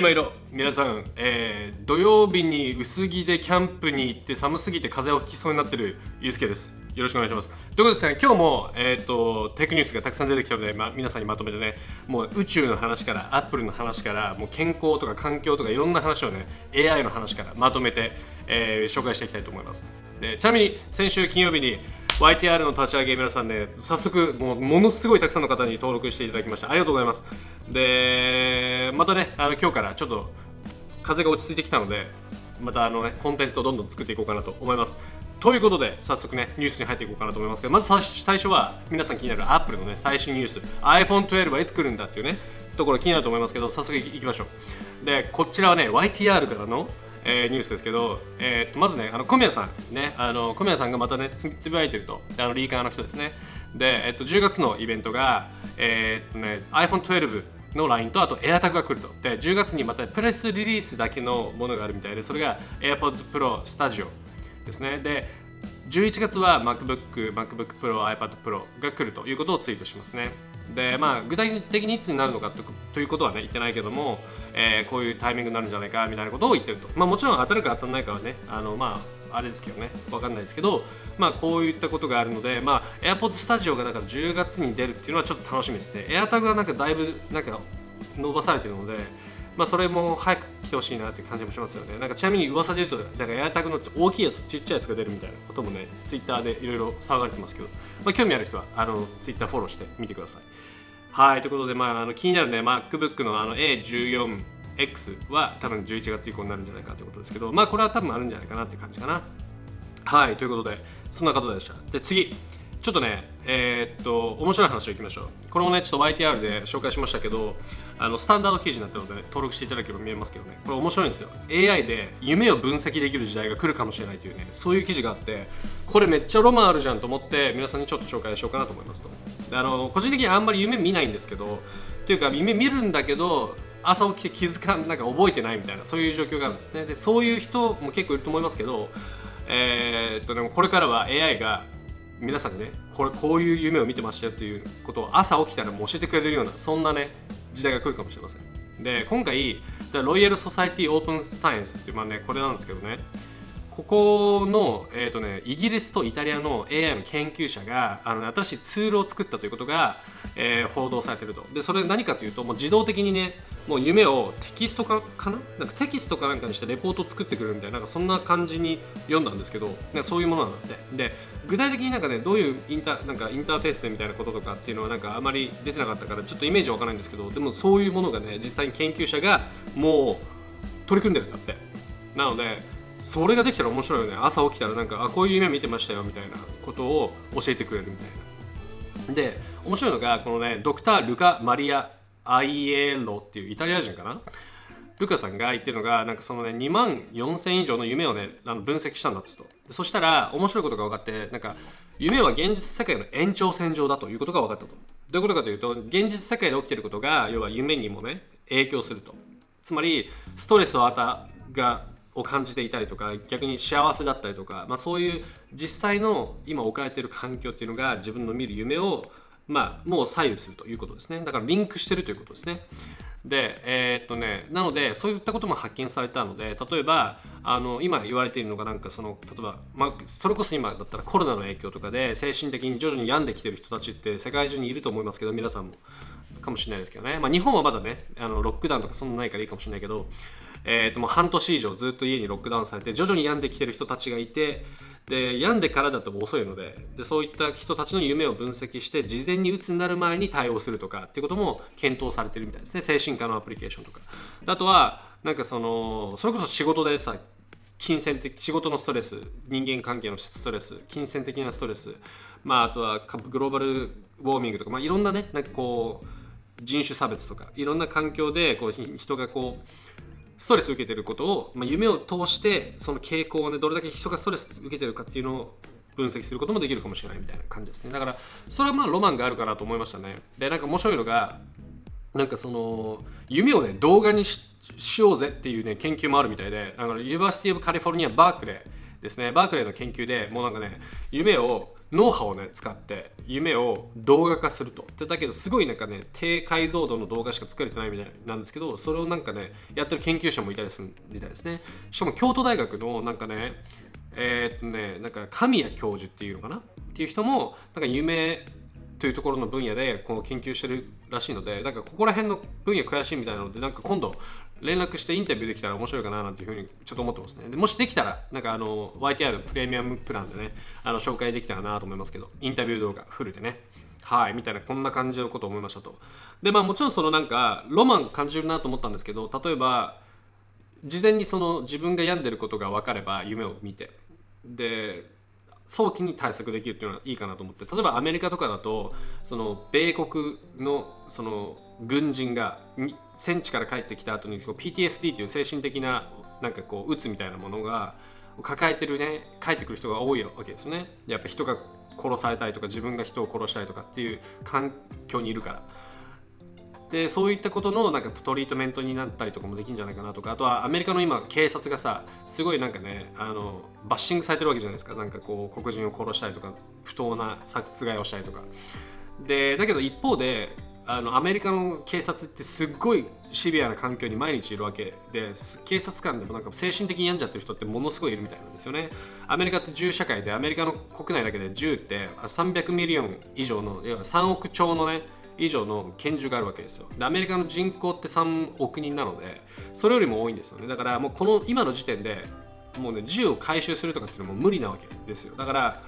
毎度皆さん、土曜日に薄着でキャンプに行って寒すぎて風邪をひきそうになってるゆうすけです。よろしくお願いします。ということですね、今日も、テクニュースがたくさん出てきたので、皆さんにまとめてね、もう宇宙の話からアップルの話から、もう健康とか環境とかいろんな話をね、 AI の話からまとめて、紹介していきたいと思います。でちなみに先週金曜日にYTR の立ち上げ、皆さんね、早速ものすごいたくさんの方に登録していただきました。ありがとうございます。で、またね、今日からちょっと風が落ち着いてきたので、またコンテンツをどんどん作っていこうかなと思います。ということで、早速ね、ニュースに入っていこうかなと思いますけど、まず最初は、皆さん気になる Apple のね、最新ニュース、iPhone 12はいつ来るんだっていうね、ところ気になると思いますけど、早速いきましょう。で、こちらはね、YTR からのニュースですけど、まずね、小宮さんね、小宮さんがまたね、つぶやいてると、リーカーの人ですね。で、10月のイベントが、iPhone 12のラインと、あと AirTag が来ると。で、10月にまたプレスリリースだけのものがあるみたいで、それが AirPods Pro Studio ですね。で、11月は MacBook Pro、iPad Pro が来るということをツイートしますね。で、具体的にいつになるのかということはね、言ってないけども、こういうタイミングになるんじゃないかみたいなことを言ってると。もちろん当たるか当たらないかはね、あれですけどね、分かんないですけど、こういったことがあるので、AirPods Studio がだから10月に出るっていうのはちょっと楽しみですね。AirTag がだいぶ伸ばされてるので、それも早く来てほしいなっていう感じもしますよね。ちなみに噂で言うと、AirTag の大きいやつ、ちっちゃいやつが出るみたいなこともね、Twitter でいろいろ騒がれてますけど、興味ある人はTwitter フォローしてみてください。はい、ということで、気になるね、MacBook のA14X は多分11月以降になるんじゃないかということですけど、これは多分あるんじゃないかなっていう感じかな。はい、ということで、そんな方でした。で、次。ちょっとね、面白い話をいきましょう。これもね、ちょっと YTR で紹介しましたけど、スタンダード記事になってるので、ね、登録していただければ見えますけどね、これ面白いんですよ。AI で夢を分析できる時代が来るかもしれないというね、そういう記事があって、これめっちゃロマンあるじゃんと思って、皆さんにちょっと紹介しようかなと思いますと。で、個人的にあんまり夢見ないんですけど、というか、夢見るんだけど、朝起きて覚えてないみたいな、そういう状況があるんですね。で、そういう人も結構いると思いますけど、でもこれからは AI が、皆さんにね、こういう夢を見てましたよということを朝起きたらもう教えてくれるような、そんなね、時代が来るかもしれません。で、今回ロイヤル・ソサイティ・オープン・サイエンスっていう、これなんですけどね、ここの、イギリスとイタリアの AI の研究者が新しいツールを作ったということが、報道されていると。で、それ何かというと、もう自動的にね、もう夢をテキスト化かな、テキストかなんかにしてレポートを作ってくるみたいな、そんな感じに読んだんですけど、そういうものなんだって。で、具体的にね、どういうインターフェースでみたいなこととかっていうのはあまり出てなかったから、ちょっとイメージはわからないんですけど、でもそういうものがね、実際に研究者がもう取り組んでるんだって。なので、それができたら面白いよね。朝起きたらこういう夢見てましたよみたいなことを教えてくれるみたいな。で、面白いのがこのね、ドクター・ルカ・マリア・アイエロっていうイタリア人かな、ルカさんが言ってるのがそのね、2万4000以上の夢をね、分析したんだっつと。で、そしたら面白いことが分かって、夢は現実世界の延長線上だということが分かったと。どういうことかというと、現実世界で起きていることが要は夢にもね、影響すると。つまりストレスをを感じていたりとか、逆に幸せだったりとか、そういう実際の今置かれている環境っていうのが自分の見る夢を、もう左右するということですね。だからリンクしてるということですね。で、なのでそういったことも発見されたので、例えば今言われているのが例えば、それこそ今だったらコロナの影響とかで精神的に徐々に病んできてる人たちって世界中にいると思いますけど、皆さんもかもしれないですけどね、日本はまだね、ロックダウンとかそんなないからいいかもしれないけど、もう半年以上ずっと家にロックダウンされて徐々に病んできてる人たちがいて、で、病んでからだと遅いので、そういった人たちの夢を分析して事前に鬱になる前に対応するとかっていうことも検討されてるみたいですね。精神科のアプリケーションとか、あとはそれこそ仕事でさ、金銭的、仕事のストレス、人間関係のストレス、金銭的なストレス、あとはグローバルウォーミングとか、いろんなね、人種差別とかいろんな環境で人がストレス受けていることを、夢を通してその傾向をね、どれだけ人がストレス受けているかっていうのを分析することもできるかもしれないみたいな感じですね。だからそれはロマンがあるかなと思いましたね。で、面白いのが夢をね、動画に しようぜっていうね、研究もあるみたいで、ユニバーシティオブカリフォルニアバークレーですね、バークレーの研究でも夢を脳波をね使って夢を動画化すると。でだけどすごいなんかね低解像度の動画しか作れてないみたいなんですけど、それをなんかねやってる研究者もいたりするみたいですね。しかも京都大学のなんかねなんか神谷教授っていうのかなっていう人もなんか夢というところの分野でこう研究してるらしいので、なんかここら辺の分野悔しいみたいなので、なんか今度連絡してインタビューできたら面白いかななんていうふうにちょっと思ってますね。でもしできたらなんかYTR のプレミアムプランでね紹介できたらなと思いますけど、インタビュー動画フルでね、はいみたいな、こんな感じのことを思いましたと。でまあもちろんそのなんかロマン感じるなと思ったんですけど、例えば事前にその自分が病んでることが分かれば夢を見てで早期に対策できるっていうのはいいかなと思って、例えばアメリカとかだとその米国のその軍人が戦地から帰ってきた後に PTSD という精神的ななんかこう鬱みたいなものが抱えてるね帰ってくる人が多いわけですよね。やっぱ人が殺されたりとか自分が人を殺したりとかっていう環境にいるから。でそういったことのなんかトリートメントになったりとかもできるんじゃないかなとか、あとはアメリカの今警察がさすごいなんかねバッシングされてるわけじゃないですか。なんかこう黒人を殺したりとか不当な殺害をしたりとかで、だけど一方でアメリカの警察ってすっごいシビアな環境に毎日いるわけで、警察官でもなんか精神的に病んじゃってる人ってものすごいいるみたいなんですよね。アメリカって銃社会で、アメリカの国内だけで銃って300ミリオン以上の要は3億丁のね以上の拳銃があるわけですよ。でアメリカの人口って3億人なのでそれよりも多いんですよね。だからもうこの今の時点でもうね銃を回収するとかっていうのも無理なわけですよ。だから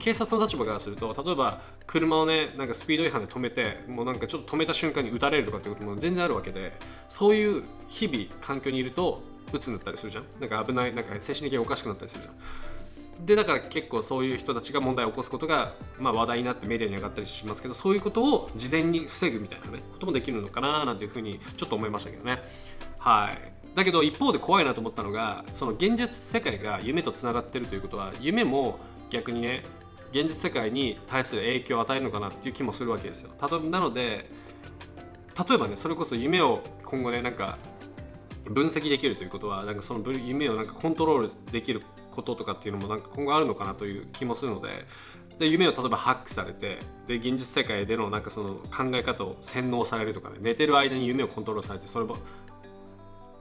警察の立場からすると、例えば車をねなんかスピード違反で止めてもうなんかちょっと止めた瞬間に撃たれるとかっていうことも全然あるわけで、そういう日々環境にいると鬱になったりするじゃん。なんか危ない、なんか精神的におかしくなったりするじゃん。でだから結構そういう人たちが問題を起こすことが、まあ、話題になってメディアに上がったりしますけど、そういうことを事前に防ぐみたいなねこともできるのかななんていうふうにちょっと思いましたけどね。はい。だけど一方で怖いなと思ったのが、その現実世界が夢とつながってるということは、夢も逆にね現実世界に対する影響を与えるのかなっていう気もするわけですよ。なので例えばねそれこそ夢を今後ねなんか分析できるということは、なんかその夢をなんかコントロールできることとかっていうのもなんか今後あるのかなという気もするので、で夢を例えばハックされてで現実世界でのなんかその考え方を洗脳されるとかね、寝てる間に夢をコントロールされてそれも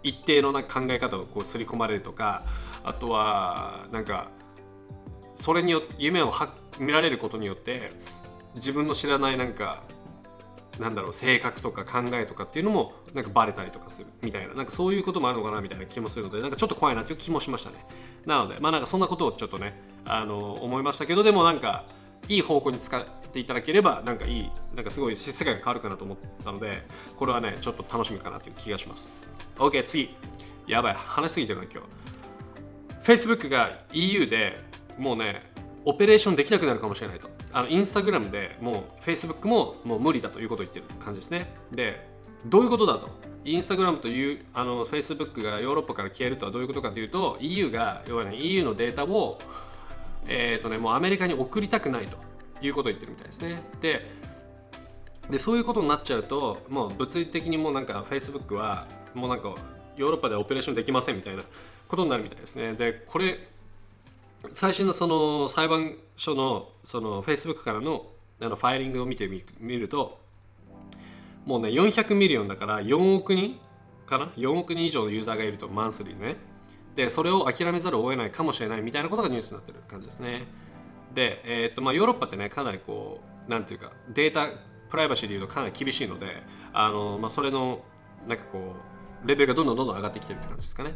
一定のなんか考え方をこう刷り込まれるとか、あとはなんかそれによって夢を見られることによって自分の知らないなんかなんだろう性格とか考えとかっていうのもなんかバレたりとかするみたいな、なんかそういうこともあるのかなみたいな気もするので、なんかちょっと怖いなっていう気もしましたね。なのでまあなんかそんなことをちょっとね思いましたけど、でもなんかいい方向に使っていただければなんかいい、なんかすごい世界が変わるかなと思ったので、これはねちょっと楽しみかなという気がします。 OK 次、やばい話しすぎてるな今日。 Facebook が EU でもうねオペレーションできなくなるかもしれないと。インスタグラムでもう Facebook ももう無理だということを言ってる感じですね。でどういうことだと、インスタグラムというFacebook がヨーロッパから消えるとはどういうことかというと、 EU が要はね EU のデータをもうアメリカに送りたくないということを言ってるみたいですね。でそういうことになっちゃうともう物理的にもうなんか Facebook はもうなんかヨーロッパでオペレーションできませんみたいなことになるみたいですね。でこれ最新のその裁判所のその Facebook からのファイリングを見てみると、もうね400ミリオンだから4億人かな、4億人以上のユーザーがいると、マンスリーね。でそれを諦めざるを得ないかもしれないみたいなことがニュースになってる感じですね。でまあヨーロッパってねかなりこうなんていうかデータプライバシーでいうとかなり厳しいので、まあそれのなんかこうレベルがどんどんどんどん上がってきてるって感じですかね。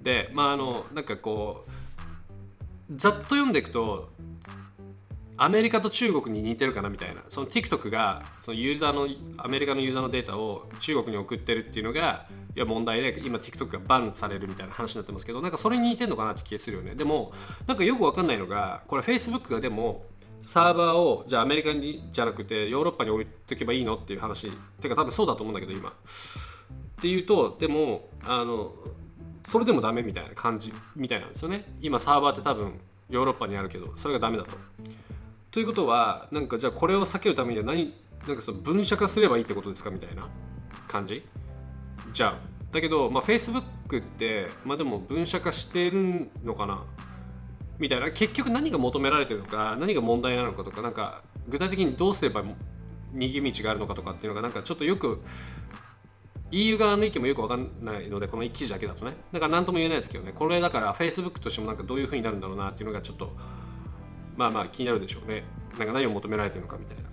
でまあなんかこうざっと読んでいくとアメリカと中国に似てるかなみたいな、その TikTok がそのユーザーのアメリカのユーザーのデータを中国に送ってるっていうのがいや問題で、今 TikTok がバンされるみたいな話になってますけど、なんかそれに似てるのかなって気がするよね。でもなんかよく分かんないのがこれ Facebook がでもサーバーをじゃあアメリカにじゃなくてヨーロッパに置いとけばいいのっていう話ってか多分そうだと思うんだけど今っていうと、でもそれでもダメみたいな感じみたいなんですよね。今サーバーって多分ヨーロッパにあるけどそれがダメだと。ということはなんかじゃあこれを避けるためにはなんかその分社化すればいいってことですかみたいな感じじゃん。だけどまあ Facebook ってまあでも分社化してるのかな、みたいな、結局何が求められてるのか、何が問題なのかとか、なんか具体的にどうすれば逃げ道があるのかとかっていうのが、なんかちょっとよく EU 側の意見もよく分かんないので、この記事だけだとね、だから何とも言えないですけどね、これだから Facebook としてもなんかどういう風になるんだろうなっていうのがちょっとまあ気になるでしょうね。なんか何を求められてるのかみたいなっ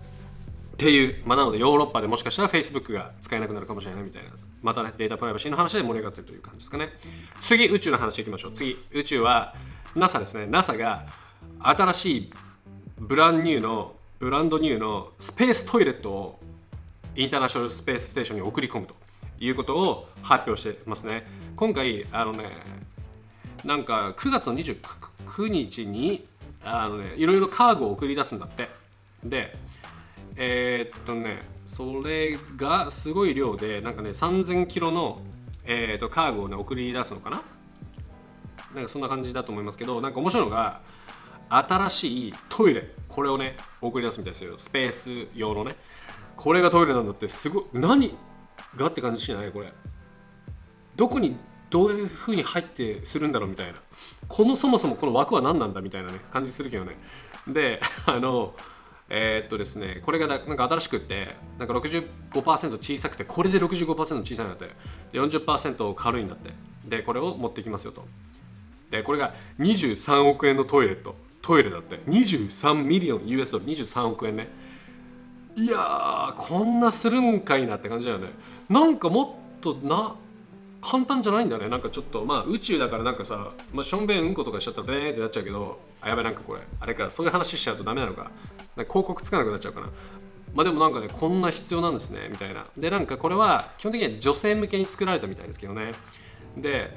ていう、まあ、なのでヨーロッパでもしかしたら Facebook が使えなくなるかもしれないみたいな、またねデータプライバシーの話で盛り上がってるという感じですかね。次、宇宙の話いきましょう。次、宇宙は NASA ですね。 NASA が新しいブランドニューのスペーストイレットをインターナショナルスペースステーションに送り込むということを発表してますね。今回なんか9月の29日にいろいろカーゴを送り出すんだって。でそれがすごい量で、なんかね、3000キロの、カーゴを、ね、送り出すのかな、なんかそんな感じだと思いますけど、なんか面白いのが、新しいトイレ、これをね、送り出すみたいですよ。スペース用のね。これがトイレなんだって、すごい、何がって感じしない？これ。どこに、どういう風に入ってするんだろうみたいな。そもそもこの枠は何なんだみたいなね、感じするけどね。で、ですね、これがなんか新しくって、なんか 65% 小さくて、これで 65% 小さいんだって、で 40% 軽いんだって、で、これを持ってきますよと。で、これが23億円のトイレだって、23ミリオン US ドル、23億円ね。いやー、こんなするんかいなって感じだよね。なんかもっと簡単じゃないんだね。なんかちょっと宇宙だからなんかさ、しょんべんうんことかしちゃったらベーってなっちゃうけど、あやばい、なんかこれあれか、そういう話しちゃうとダメなのか、なんか広告つかなくなっちゃうかな。でもなんかね、こんな必要なんですねみたいな。で、なんかこれは基本的には女性向けに作られたみたいですけどね。で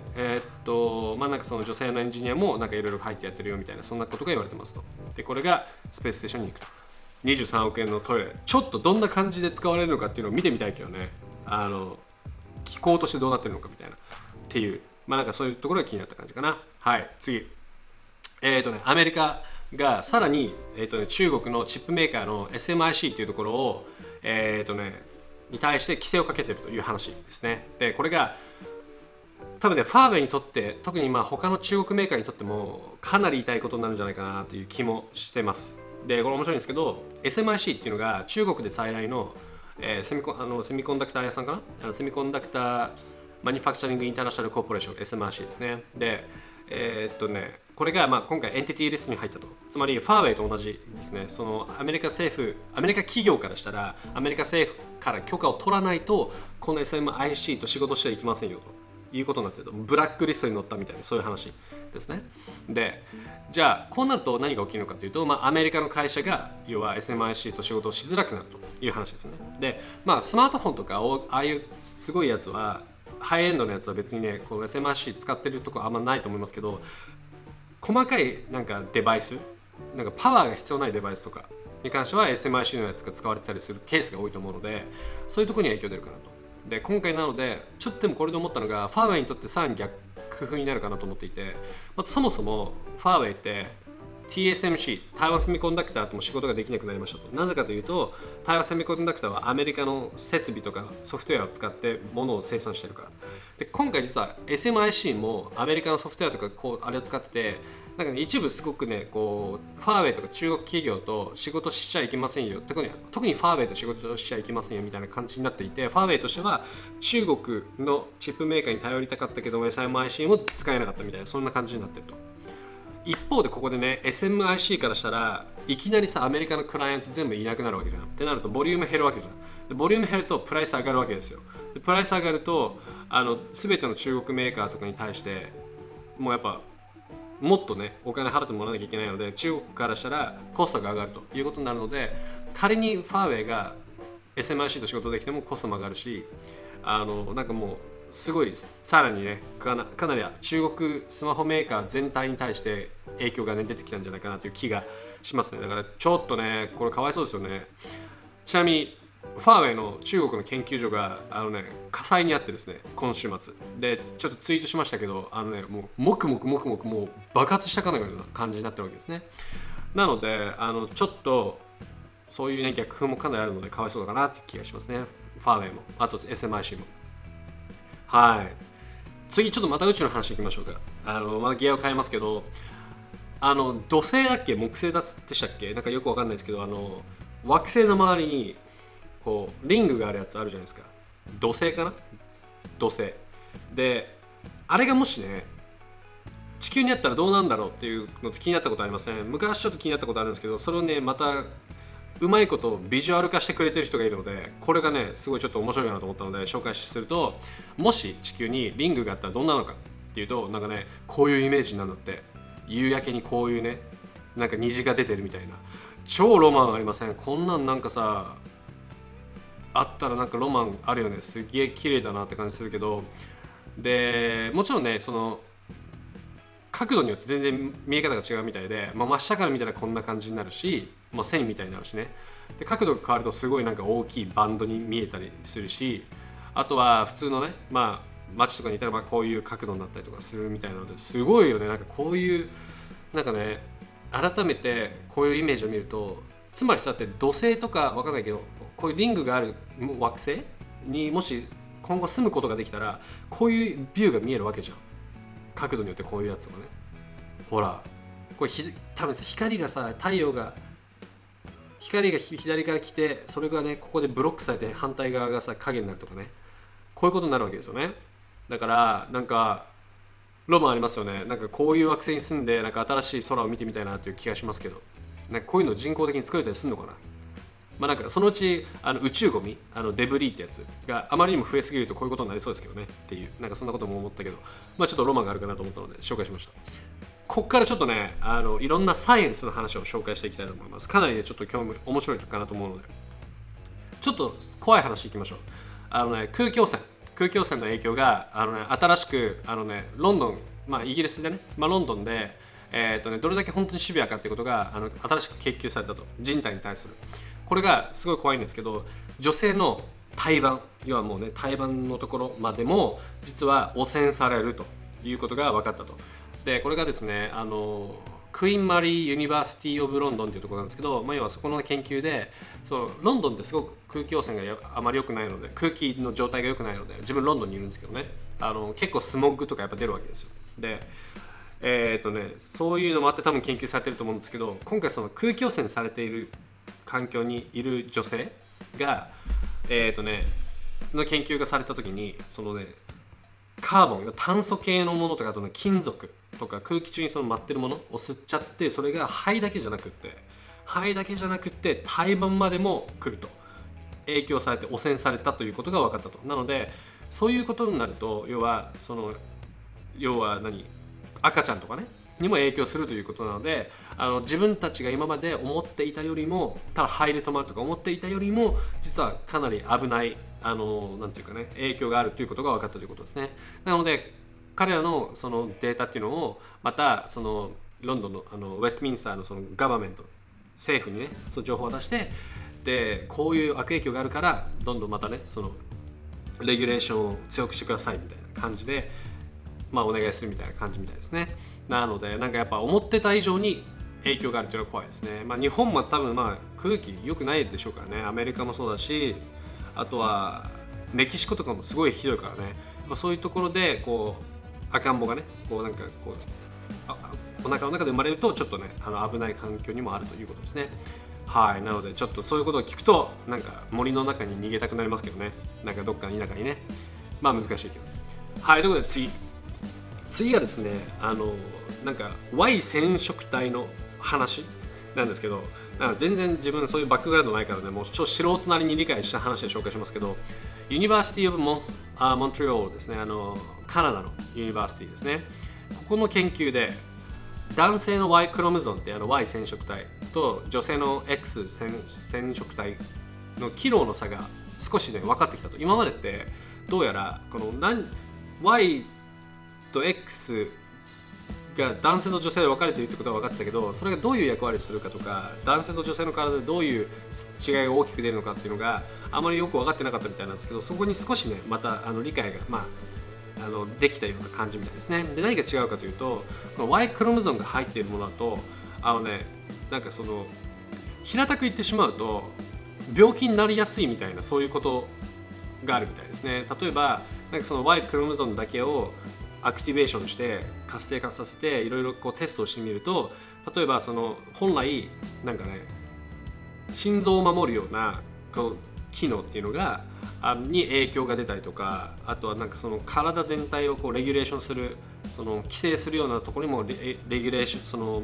なんかその女性のエンジニアもなんかいろいろ入ってやってるよみたいな、そんなことが言われてますと。で、これがスペースステーションに行くと。23億円のトイレ、ちょっとどんな感じで使われるのかっていうのを見てみたいけどね、機構としてどうなってるのかみたいなっていう、なんかそういうところが気になった感じかな。はい、次。アメリカがさらに、中国のチップメーカーの SMIC というところを、に対して規制をかけているという話ですね。で、これが多分ね、ファーウェイにとって、特に他の中国メーカーにとってもかなり痛いことになるんじゃないかなという気もしてます。で、これ面白いんですけど、 SMIC っていうのが中国で最大のセミコンダクター屋さんかな、セミコンダクターマニファクチャリングインターナショナルコーポレーション SMRC ですね。で、これが今回エンティティリストに入ったと。つまりファーウェイと同じですね。そのアメリカ企業からしたら、アメリカ政府から許可を取らないとこの SMIC と仕事してはいけませんよということになってると。ブラックリストに載ったみたいな、そういう話ですね。で、じゃあこうなると何が起きるのかというと、アメリカの会社が要は SMIC と仕事をしづらくなるという話ですね。で、スマートフォンとかああいうすごいやつは、ハイエンドのやつは別にね、この SMIC 使ってるとこはあんまないと思いますけど、細かいなんかデバイス、なんかパワーが必要ないデバイスとかに関しては SMIC のやつが使われたりするケースが多いと思うので、そういうところに影響出るかなと。で、今回なので、ちょっとでもこれで思ったのが、ファーウェイにとってさらに逆風になるかなと思っていて、そもそもファーウェイって TSMC 台湾セミコンダクターとも仕事ができなくなりましたと。なぜかというと、台湾セミコンダクターはアメリカの設備とかソフトウェアを使って物を生産してるから。で、今回実は SMIC もアメリカのソフトウェアとかあれを使ってて、なんかね、一部すごくね、ファーウェイとか中国企業と仕事しちゃいけませんよ、特にファーウェイと仕事しちゃいけませんよみたいな感じになっていて、ファーウェイとしては中国のチップメーカーに頼りたかったけど SMIC も使えなかったみたいな、そんな感じになってると。一方でここでね、 SMIC からしたらいきなりさ、アメリカのクライアント全部いなくなるわけじゃんってなると、ボリューム減るわけじゃん。で、ボリューム減るとプライス上がるわけですよ。で、プライス上がると全ての中国メーカーとかに対してもうやっぱもっとね、お金払ってもらわなきゃいけないので、中国からしたらコストが上がるということになるので、仮にファーウェイが SMIC と仕事できてもコストも上がるし、なんかもうすごいさらにね、かなり中国スマホメーカー全体に対して影響が、ね、出てきたんじゃないかなという気がしますね。だからちょっとね、これかわいそうですよね。ちなみにファーウェイの中国の研究所が火災にあってですね、今週末でちょっとツイートしましたけど、もくもくもくもくもう爆発したかのような感じになってるわけですね。なのでちょっとそういう、ね、逆風もかなりあるので、かわいそうだかなという気がしますね、ファーウェイも、あと SMIC も。はい、次ちょっとまた宇宙の話いきましょうか。またギアを変えますけど、土星だっけ木星だっつってしたっけなんかよくわかんないですけど惑星の周りにこうリングがあるやつあるじゃないですか。土星かな土星で、あれがもしね地球にあったらどうなんだろうっていうのって気になったことありますね。昔ちょっと気になったことあるんですけど、それをねまたうまいことビジュアル化してくれてる人がいるので、これがねすごいちょっと面白いなと思ったので紹介すると、もし地球にリングがあったらどんなのかっていうと、なんかねこういうイメージになるんだって。夕焼けにこういうねなんか虹が出てるみたいな、超ロマンありません？こんなんなんかさあったらなんかロマンあるよね。すげえ綺麗だなって感じするけど、でもちろんねその角度によって全然見え方が違うみたいで、まあ、真下から見たらこんな感じになるし、まあ、線みたいになるしね。で角度が変わるとすごいなんか大きいバンドに見えたりするし、あとは普通のね、まあ、街とかにいたらまあこういう角度になったりとかするみたいなので、すごいよね。なんかこういうなんかね改めてこういうイメージを見ると、つまりさって土星とかわかんないけどこういうリングがある惑星にもし今後住むことができたら、こういうビューが見えるわけじゃん。角度によってこういうやつもね、ほらこれ多分光がさ、太陽が光が左から来て、それがねここでブロックされて反対側がさ影になるとかね、こういうことになるわけですよね。だからなんかロマンありますよね。なんかこういう惑星に住んでなんか新しい空を見てみたいなという気がしますけど、なんかこういうのを人工的に作れたりするのかな。まあ、なんかそのうち宇宙ゴミデブリってやつがあまりにも増えすぎるとこういうことになりそうですけどねっていう、なんかそんなことも思ったけど、まあ、ちょっとロマンがあるかなと思ったので紹介しました。ここからちょっとねいろんなサイエンスの話を紹介していきたいと思います。かなり、ね、ちょっと興味面白いかなと思うので、ちょっと怖い話いきましょう。空気汚染の影響が新しくロンドン、まあ、イギリスでね、まあ、ロンドンで、どれだけ本当にシビアかっていうことが新しく研究されたと。人体に対するこれがすごい怖いんですけど、女性の胎盤、要はもうね胎盤のところまでも実は汚染されるということが分かったと。でこれがですねクイーンマリー・ユニバーシティ・オブ・ロンドンというところなんですけど、まあ、要はそこの研究で、ロンドンってすごく空気汚染があまり良くないので、空気の状態が良くないので、自分ロンドンにいるんですけどね、結構スモッグとかやっぱ出るわけですよ。でそういうのもあって多分研究されてると思うんですけど、今回その空気汚染されている環境にいる女性が、の研究がされた時に、そのねカーボン、炭素系のものとか、あとね金属とか空気中にその舞ってるものを吸っちゃって、それが肺だけじゃなくって胎盤までも来ると、影響されて汚染されたということが分かったと。なのでそういうことになると、要は赤ちゃんとかねにも影響するということなので、自分たちが今まで思っていたよりも、ただ肺で止まるとか思っていたよりも、実はかなり危ないなんていうかね影響があるということが分かったということですね。なので彼らのそのデータっていうのをまたそのロンドンのウェストミンスターのそのガバメント、政府にねその情報を出して、でこういう悪影響があるからどんどんまたねそのレギュレーションを強くしてくださいみたいな感じで、まあお願いするみたいな感じみたいですね。なのでなんかやっぱ思ってた以上に影響があるというのは怖いですね。まあ、日本も多分まあ空気良くないでしょうからね。アメリカもそうだし、あとはメキシコとかもすごいひどいからね。まあ、そういうところでこう赤ん坊がねこうなんかこうお腹の中で生まれるとちょっとね危ない環境にもあるということですね。はい、なのでちょっとそういうことを聞くとなんか森の中に逃げたくなりますけどね。なんかどっかの田舎にね。まあ難しいけど。はい、ということで次がですねなんか Y 染色体の話なんですけど、なんか全然自分そういうバックグラウンドないからね、もうちょっと素人なりに理解した話で紹介しますけど、ユニバーシティ・オブ・モントリオールですね、カナダのユニバーシティですね。ここの研究で男性の Y クロモゾームってY 染色体と女性の X 染色体の機能の差が少しね分かってきたと。今までってどうやらこのYと X が男性と女性で分かれているってことは分かってたけど、それがどういう役割をするかとか、男性と女性の体でどういう違いが大きく出るのかっていうのがあまりよく分かってなかったみたいなんですけど、そこに少しねまた理解が、まあ、できたような感じみたいですね。で何が違うかというと、この Y クロモゾームが入っているものだとなんかその平たく言ってしまうと病気になりやすいみたいな、そういうことがあるみたいですね。例えばなんかその Y クロモゾームだけをアクティベーションして活性化させていろいろこうテストをしてみると、例えばその本来なんかね心臓を守るようなこう機能っていうのがに影響が出たりとか、あとはなんかその体全体をこうレギュレーションする、その規制するようなところにもレギュレーションその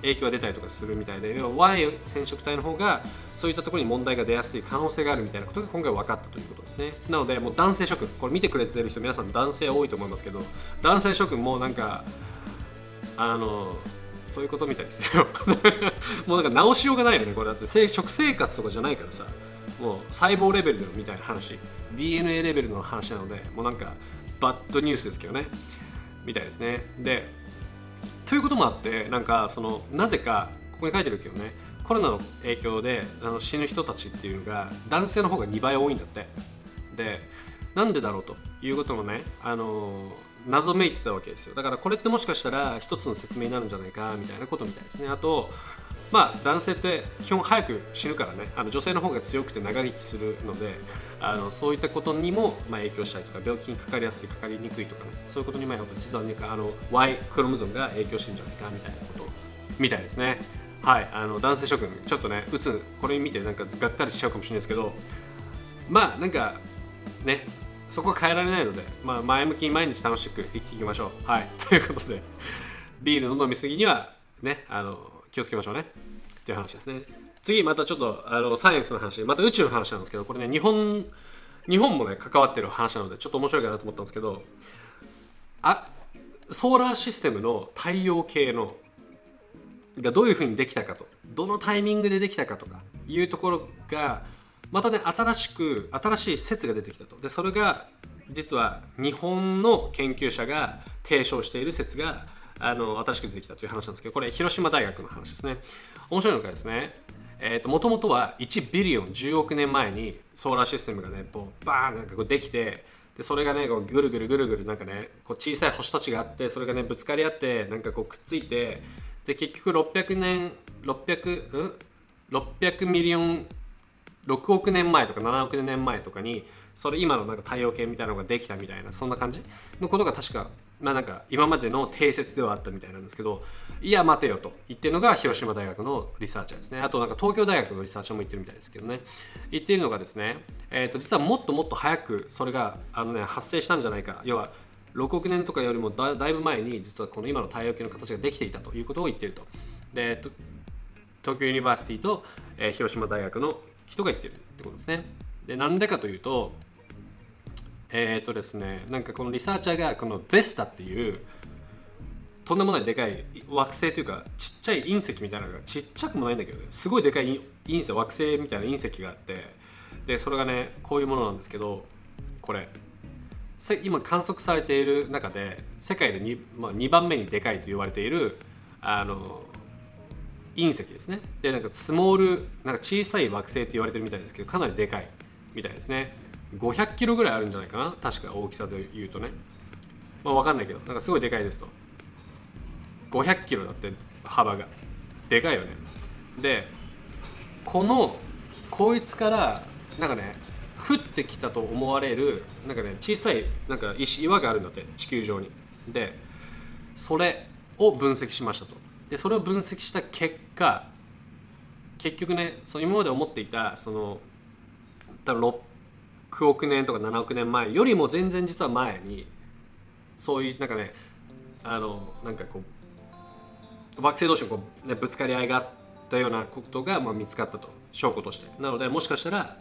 影響が出たりとかするみたいで、要は Y 染色体の方がそういったところに問題が出やすい可能性があるみたいなことが今回分かったということですね。なのでもう男性諸君、これ見てくれてる人皆さん男性多いと思いますけど、男性諸君もなんかそういうことみたいですよもうなんか直しようがないよねこれ。だって食生活とかじゃないからさ、もう細胞レベルのみたいな話、 DNA レベルの話なので、もうなんかバッドニュースですけどねみたいですね。でということもあって、なんかそのなぜかここに書いてるけどね、コロナの影響で死ぬ人たちっていうのが男性の方が2倍多いんだって。でなんでだろうということもね謎めいてたわけですよ。だからこれってもしかしたら一つの説明になるんじゃないかみたいなことみたいですね。あとまあ男性って基本早く死ぬからね、女性の方が強くて長生きするので、そういったことにも影響したりとか、病気にかかりやすいかかりにくいとかね、そういうことにも実はねY クロモゾームが影響してるんじゃないかみたいなことみたいですね。はい、男性諸君ちょっとねこれ見てなんかがっかりしちゃうかもしれないですけど、まあなんかねそこは変えられないので、まあ、前向きに毎日楽しく生きていきましょう。はい、ということでビールの飲み過ぎにはね気をつけましょうねっていう話ですね。次またちょっとサイエンスの話、また宇宙の話なんですけど、これね日本もね関わってる話なのでちょっと面白いかなと思ったんですけど、ソーラーシステムの太陽系のがどういうふうにできたかと、どのタイミングでできたかとかいうところがまたね新しい説が出てきたと。でそれが実は日本の研究者が提唱している説が新しく出てきたという話なんですけど、これ広島大学の話ですね。面白いのがですね、もともとは1ビリオン10億年前にソーラーシステムがねバーンなんかこうできて、でそれがねこうぐるぐるなんかねこう小さい星たちがあって、それがねぶつかり合ってなんかこうくっついて、で結局6億年前とか7億年前とかにそれ今のなんか太陽系みたいなのができたみたいな、そんな感じのことが確か、なんか今までの定説ではあったみたいなんですけど、いや待てよと言ってるのが広島大学のリサーチャーですね。あとなんか東京大学のリサーチャーも言ってるみたいですけどね、言っているのがですね、実はもっと早くそれが発生したんじゃないか、要は6億年とかよりもだいぶ前に実はこの今の太陽系の形ができていたということを言っていると。で東京ユニバーシティと、広島大学の人が言ってるってことですね。でなんでかというとですね、なんかこのリサーチャーがこのベスタっていうとんでもないでかい惑星というかちっちゃい隕石みたいなのが、ちっちゃくもないんだけどね、すごいでかい惑星みたいな隕石があって、でそれがねこういうものなんですけど、これ今観測されている中で世界で 2番目にでかいと言われている隕石ですね。でなんかスモールなんか小さい惑星って言われてるみたいですけど、かなりでかいみたいですね。500キロぐらいあるんじゃないかな、確か大きさで言うとね、まあ分かんないけど、なんかすごいでかいですと。500キロだって幅がでかいよね。でこいつからなんかね降ってきたと思われるなんかね小さいなんか岩があるんだって地球上に。でそれを分析しましたと。でそれを分析した結果、結局ね今まで思っていたその多分6億年とか7億年前よりも全然実は前にそういうなんかねなんかこう惑星同士のこう、ね、ぶつかり合いがあったようなことが、まあ、見つかったと、証拠として。なのでもしかしたら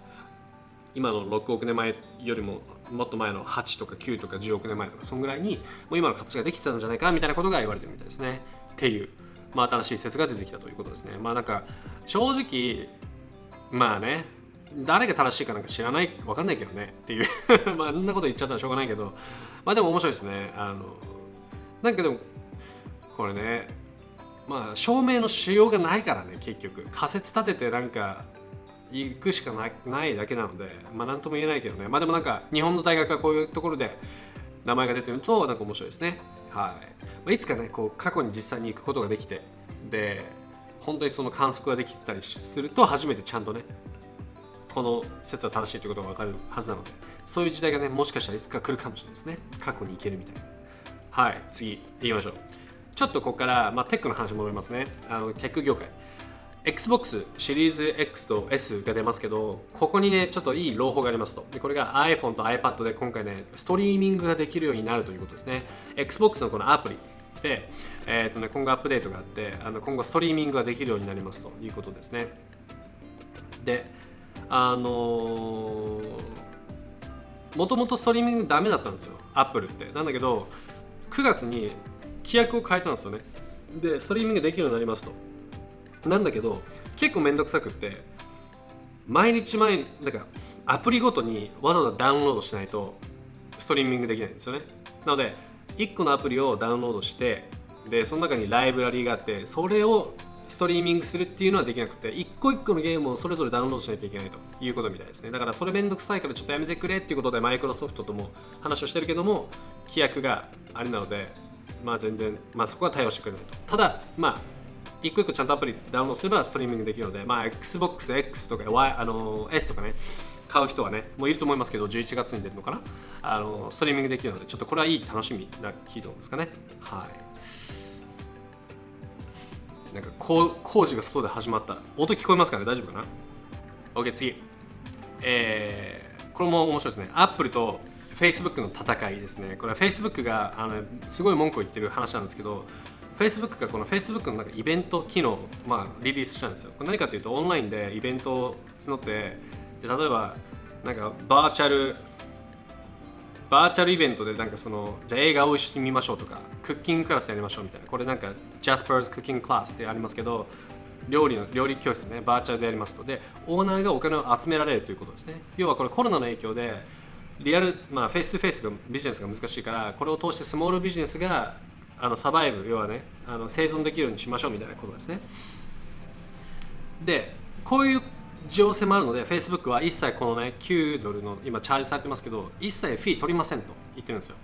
今の6億年前よりももっと前の8とか9とか10億年前とかそんぐらいにもう今の形ができてたんじゃないかみたいなことが言われてるみたいですねっていう、まあ、新しい説が出てきたということですね。まあなんか正直まあね誰が正しいかなんか知らない分かんないけどねっていうまあそんなこと言っちゃったらしょうがないけど、まあでも面白いですね。なんかでもこれねまあ証明のしようがないからね、結局仮説立ててなんか行くしかないだけなので、まあなんとも言えないけどね。まあでもなんか日本の大学はこういうところで名前が出てるとなんか面白いですね。はい、いつかねこう過去に実際に行くことができて、で本当にその観測ができたりすると初めてちゃんとねこの説は正しいということが分かるはずなので、そういう時代がねもしかしたらいつか来るかもしれないですね、過去に行けるみたいな。はい、次行きましょう。ちょっとここから、テックの話戻りますね。テック業界、Xbox シリーズ X と S が出ますけど、ここにねちょっといい朗報がありますと。でこれが iPhone と iPad で今回ねストリーミングができるようになるということですね。 Xbox のこのアプリで、今後アップデートがあって、今後ストリーミングができるようになりますということですね。でもともとストリーミングダメだったんですよ、アップルって。なんだけど9月に規約を変えたんですよね。でストリーミングできるようになりますと。なんだけど結構めんどくさくって、毎日なんかアプリごとにわざわざダウンロードしないとストリーミングできないんですよね。なので1個のアプリをダウンロードして、でその中にライブラリーがあって、それをストリーミングするっていうのはできなくて、一個一個のゲームをそれぞれダウンロードしないといけないということみたいですね。だからそれめんどくさいからちょっとやめてくれっていうことで、マイクロソフトとも話をしてるけども、規約があれなので、全然、そこは対応してくれないと。ただ一個一個ちゃんとアプリダウンロードすればストリーミングできるので、Xbox X とか S とかね、買う人はねもういると思いますけど、11月に出るのかな、ストリーミングできるので、ちょっとこれはいい楽しみな機能ですかね。はい、なんか工事が外で始まった。音聞こえますかね、大丈夫かな。 OK、 次、これも面白いですね。 Apple と Facebook の戦いですね。これは Facebook がすごい文句を言ってる話なんですけど、Facebook がこの Facebook のなんかイベント機能をリリースしたんですよ。これ何かというと、オンラインでイベントを募って、で例えばなんかバーチャルイベントで、なんかそのじゃあ映画を一緒に見ましょうとか、クッキングクラスやりましょうみたいな。これなんか Jasper's Cooking Class ってありますけど、料理教室ね、バーチャルでやりますと。でオーナーがお金を集められるということですね。要はこれコロナの影響でリアル、フェイス2フェイスがビジネスが難しいから、これを通してスモールビジネスがサバイブ、要はね生存できるようにしましょうみたいなことですね。でこういう情勢もあるので、 Facebook は一切このね$9の今チャージされてますけど、一切フィー取りませんと言ってるんですよ。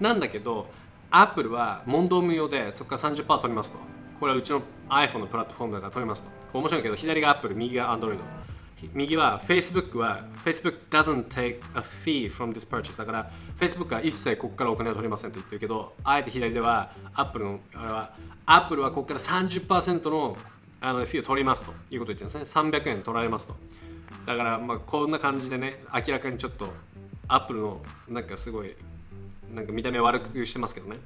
なんだけど Apple は問答無用で、そこから 30% 取りますと。これはうちの iPhone のプラットフォームだから取りますと。面白いけど、左が Apple、 右が Android、 右は Facebook は Facebook doesn't take a fee from this purchase だから、 Facebook は一切ここからお金を取りませんと言ってるけど、あえて左では Apple はここから 30% のフィーを取りますということを言ってるんですね。300円取られますと。だからこんな感じでね、明らかにちょっと Apple のなんかすごいなんか見た目悪くしてますけどね。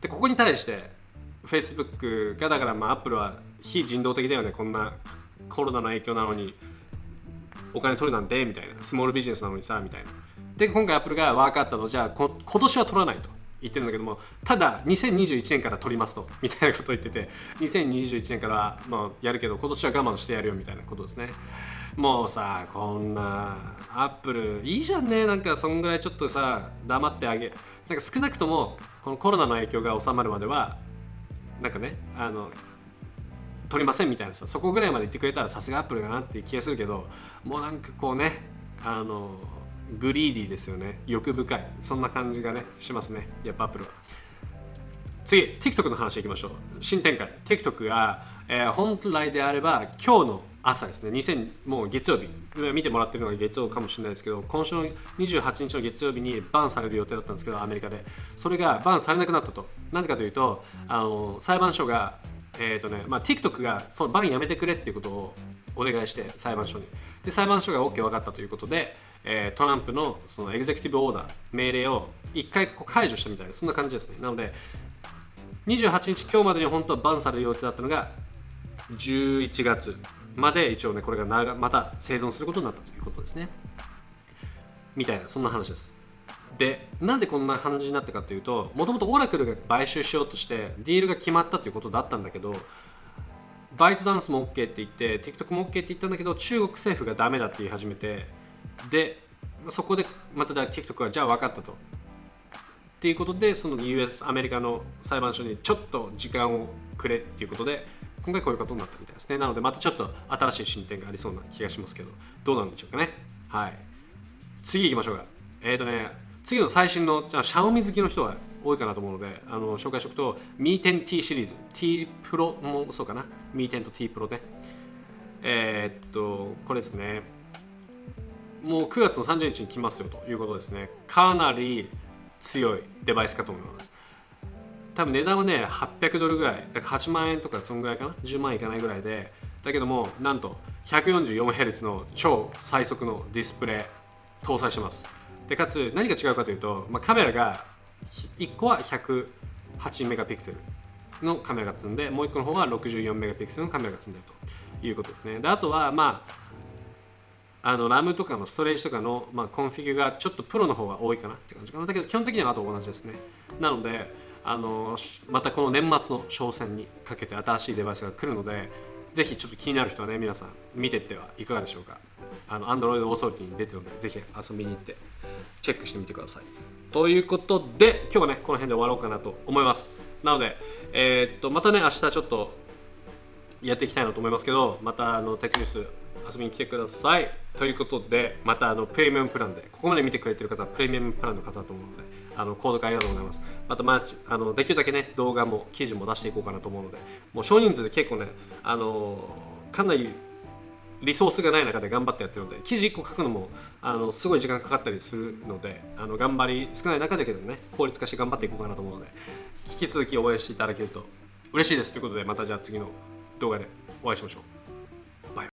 でここに対して Facebook がだからApple は非人道的だよね、こんなコロナの影響なのにお金取るなんてみたいな、スモールビジネスなのにさみたいな。で今回 Apple が分かったの、じゃあ今年は取らないと言ってるんだけども、ただ2021年から取りますとみたいなことを言ってて、2021年からやるけど今年は我慢してやるよみたいなことですね。もうさ、こんな Apple いいじゃんね。なんかそんぐらいちょっとさ黙ってあげ、なんか少なくともこのコロナの影響が収まるまではなんかね取りませんみたいなさ、そこぐらいまで言ってくれたらさすが Apple かなっていう気がするけど、もうなんかこうねグリーディーですよね、欲深い、そんな感じがねしますね、やっぱ Apple は。次 TikTok の話いきましょう。新展開 TikTok が、本来であれば今日の朝ですね、もう月曜日、見てもらってるのが月曜かもしれないですけど、今週の28日の月曜日にバンされる予定だったんですけど、アメリカでそれがバンされなくなったと。なぜかというと裁判所がTikTok がそのバンやめてくれっていうことをお願いして、裁判所に。で裁判所が OK 分かったということで、トランプのそのエグゼクティブオーダー命令を一回こう解除したみたいな、そんな感じですね。なので28日今日までに本当はバンされる予定だったのが11月まで一応ね、これがまた生存することになったということですね、みたいな、そんな話です。でなんでこんな感じになったかというと、もともとオラクルが買収しようとしてディールが決まったということだったんだけど、バイトダンスも OK って言って TikTok も OK って言ったんだけど、中国政府がダメだって言い始めて、でそこでまた TikTok はじゃあ分かったとっていうことで、その US アメリカの裁判所にちょっと時間をくれっていうことで、今回こういうことになったみたいですね。なのでまたちょっと新しい進展がありそうな気がしますけど、どうなんでしょうかね。はい、次行きましょうか。次の最新のXiaomi 好きの人は多いかなと思うので、紹介しておくと Mi 10T シリーズ、T プロもそうかな、Mi 10と T プロね。これですね、もう9月の30日に来ますよということですね。かなり強いデバイスかと思います。多分値段はね$800ぐらい、8万円とかそんぐらいかな、10万いかないぐらいで、だけどもなんと 144Hz の超最速のディスプレイ搭載してます。でかつ何が違うかというと、カメラが1個は108メガピクセルのカメラが積んで、もう1個の方が64メガピクセルのカメラが積んでるということですね。であとはラムとかのストレージとかの、コンフィギュがちょっとプロの方が多いかなって感じかな。だけど基本的にはあと同じですね。なのでまたこの年末の商戦にかけて新しいデバイスが来るので、ぜひちょっと気になる人はね、皆さん見てってはいかがでしょうか。Android Authority に出てるので、ぜひ遊びに行ってチェックしてみてください。ということで今日はねこの辺で終わろうかなと思います。なので、またね明日ちょっとやっていきたいなと思いますけど、またテックニュース遊びに来てください。ということで、またプレミアムプランで、ここまで見てくれてる方はプレミアムプランの方だと思うので、購読ありがとうございます。また、できるだけね動画も記事も出していこうかなと思うので、もう少人数で結構ねかなりリソースがない中で頑張ってやってるので、記事1個書くのもすごい時間かかったりするので、頑張り少ない中だけどね効率化して頑張っていこうかなと思うので、引き続き応援していただけると嬉しいです。ということで、またじゃあ次の動画でお会いしましょう。